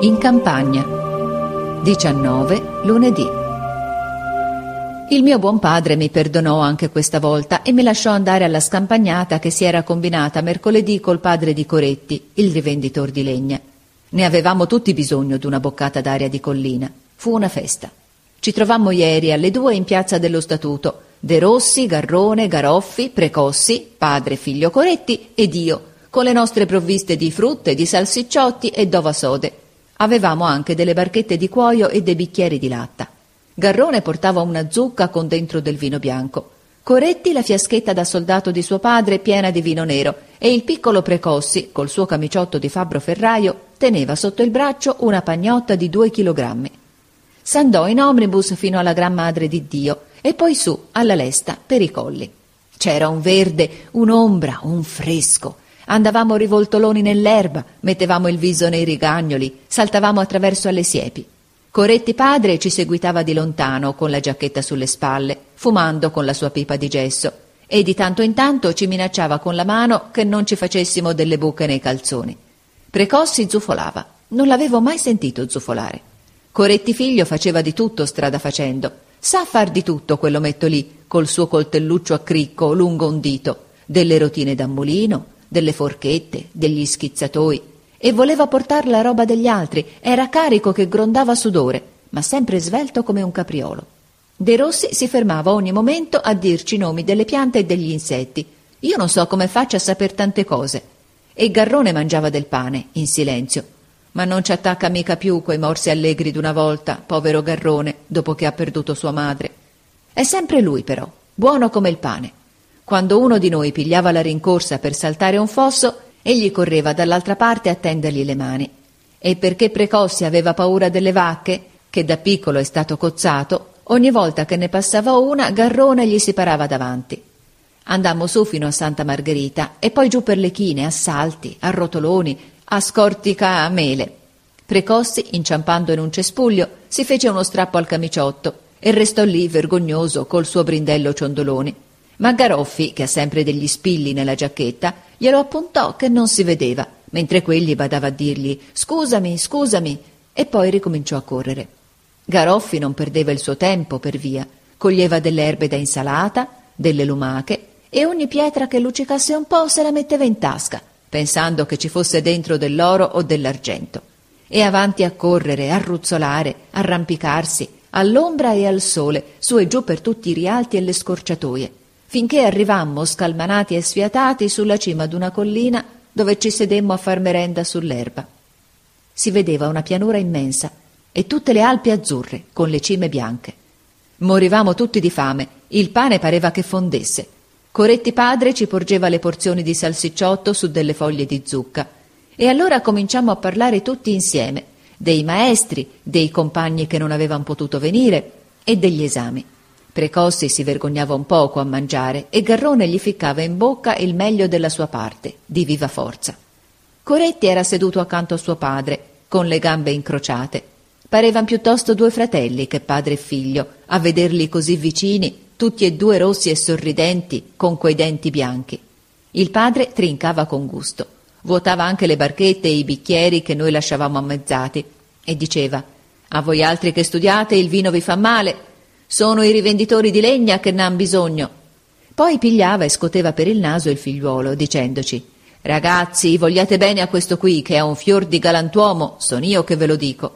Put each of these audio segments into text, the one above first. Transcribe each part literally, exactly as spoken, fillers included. in campagna. diciannove lunedì. Il mio buon padre mi perdonò anche questa volta e mi lasciò andare alla scampagnata che si era combinata mercoledì col padre di Coretti, il rivenditor di legna. Ne avevamo tutti bisogno d'una boccata d'aria di collina. Fu una festa. Ci trovammo ieri alle due in piazza dello Statuto, De Rossi, Garrone, Garoffi, Precossi, padre figlio Coretti ed io, con le nostre provviste di frutte, di salsicciotti e d'ova sode. Avevamo anche delle barchette di cuoio e dei bicchieri di latta. Garrone portava una zucca con dentro del vino bianco, Coretti la fiaschetta da soldato di suo padre piena di vino nero e il piccolo Precossi, col suo camiciotto di fabbro ferraio, teneva sotto il braccio una pagnotta di due chilogrammi. S'andò in omnibus fino alla Gran Madre di Dio e poi su, alla Lesta, per i colli. C'era un verde, un'ombra, un fresco. Andavamo rivoltoloni nell'erba, mettevamo il viso nei rigagnoli, saltavamo attraverso alle siepi. Coretti padre ci seguitava di lontano con la giacchetta sulle spalle, fumando con la sua pipa di gesso, e di tanto in tanto ci minacciava con la mano che non ci facessimo delle buche nei calzoni. Precossi zufolava, non l'avevo mai sentito zufolare. Coretti figlio faceva di tutto strada facendo, sa far di tutto quell'ometto lì, col suo coltelluccio a cricco lungo un dito, delle rotine da mulino, delle forchette, degli schizzatoi, e voleva portare la roba degli altri, era carico che grondava sudore, ma sempre svelto come un capriolo. De Rossi si fermava ogni momento a dirci i nomi delle piante e degli insetti. Io non so come faccia a saper tante cose. E Garrone mangiava del pane, in silenzio. Ma non ci attacca mica più quei morsi allegri d'una volta, povero Garrone, dopo che ha perduto sua madre. È sempre lui, però, buono come il pane. Quando uno di noi pigliava la rincorsa per saltare un fosso, egli correva dall'altra parte a tendergli le mani. E perché Precossi aveva paura delle vacche, che da piccolo è stato cozzato, ogni volta che ne passava una, Garrone gli si parava davanti. Andammo su fino a Santa Margherita e poi giù per le chine, a salti, a rotoloni, a scortica a mele. Precossi, inciampando in un cespuglio, si fece uno strappo al camiciotto e restò lì vergognoso col suo brindello ciondoloni. Ma Garoffi, che ha sempre degli spilli nella giacchetta, glielo appuntò che non si vedeva, mentre quegli badava a dirgli «Scusami, scusami!» e poi ricominciò a correre. Garoffi non perdeva il suo tempo per via, coglieva delle erbe da insalata, delle lumache, e ogni pietra che luccicasse un po' se la metteva in tasca, pensando che ci fosse dentro dell'oro o dell'argento. E avanti a correre, a ruzzolare, arrampicarsi, all'ombra e al sole, su e giù per tutti i rialti e le scorciatoie, finché arrivammo scalmanati e sfiatati sulla cima d'una collina dove ci sedemmo a far merenda sull'erba. Si vedeva una pianura immensa e tutte le Alpi azzurre con le cime bianche. Morivamo tutti di fame, il pane pareva che fondesse. Coretti padre ci porgeva le porzioni di salsicciotto su delle foglie di zucca e allora cominciammo a parlare tutti insieme dei maestri, dei compagni che non avevano potuto venire e degli esami. Precossi si vergognava un poco a mangiare e Garrone gli ficcava in bocca il meglio della sua parte, di viva forza. Coretti era seduto accanto a suo padre, con le gambe incrociate. Parevan piuttosto due fratelli che padre e figlio, a vederli così vicini, tutti e due rossi e sorridenti, con quei denti bianchi. Il padre trincava con gusto, vuotava anche le barchette e i bicchieri che noi lasciavamo ammezzati e diceva «A voi altri che studiate il vino vi fa male». Sono i rivenditori di legna che n'han bisogno. Poi pigliava e scoteva per il naso il figliuolo, dicendoci «Ragazzi, vogliate bene a questo qui, che è un fior di galantuomo, sono io che ve lo dico».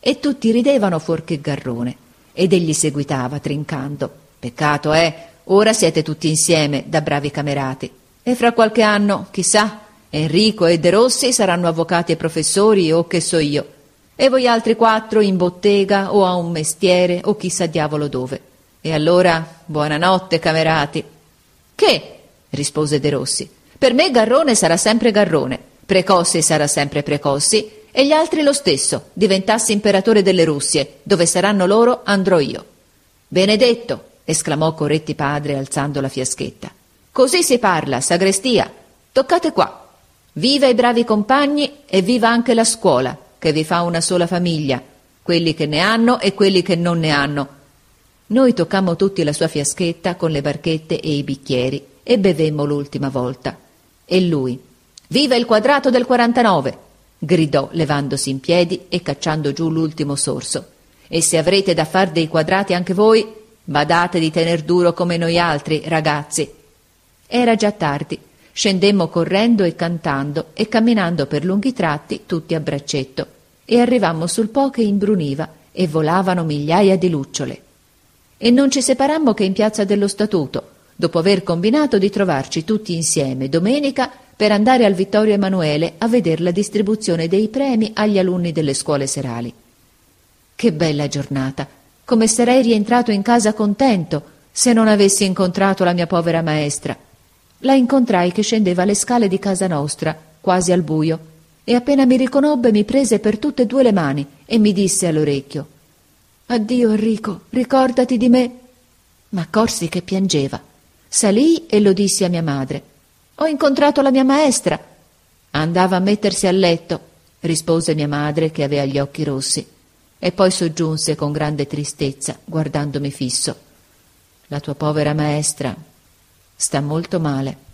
E tutti ridevano fuorché Garrone, ed egli seguitava, trincando «Peccato, eh, ora siete tutti insieme, da bravi camerati, e fra qualche anno, chissà, Enrico e De Rossi saranno avvocati e professori, o che so io». E voi altri quattro in bottega o a un mestiere o chissà diavolo dove. E allora buonanotte, camerati. Che? Rispose De Rossi. Per me Garrone sarà sempre Garrone, Precossi sarà sempre Precossi e gli altri lo stesso, diventassi imperatore delle Russie, dove saranno loro andrò io. Benedetto, esclamò Coretti padre alzando la fiaschetta. Così si parla, sagrestia. Toccate qua. Viva i bravi compagni e viva anche la scuola. Che vi fa una sola famiglia, quelli che ne hanno e quelli che non ne hanno. Noi toccammo tutti la sua fiaschetta con le barchette e i bicchieri e bevemmo l'ultima volta. E lui, viva il quadrato del quarantanove, gridò levandosi in piedi e cacciando giù l'ultimo sorso. E se avrete da far dei quadrati anche voi, badate di tener duro come noi altri, ragazzi. Era già tardi. Scendemmo correndo e cantando e camminando per lunghi tratti tutti a braccetto, e arrivammo sul Po che imbruniva e volavano migliaia di lucciole. E non ci separammo che in Piazza dello Statuto, dopo aver combinato di trovarci tutti insieme domenica per andare al Vittorio Emanuele a vedere la distribuzione dei premi agli alunni delle scuole serali. Che bella giornata! Come sarei rientrato in casa contento se non avessi incontrato la mia povera maestra. La incontrai che scendeva le scale di casa nostra, quasi al buio, e appena mi riconobbe mi prese per tutte e due le mani e mi disse all'orecchio: «Addio Enrico, ricordati di me!» M'accorsi che piangeva. Salii e lo dissi a mia madre. «Ho incontrato la mia maestra!» «Andava a mettersi a letto», rispose mia madre, che aveva gli occhi rossi, e poi soggiunse con grande tristezza, guardandomi fisso: «La tua povera maestra sta molto male».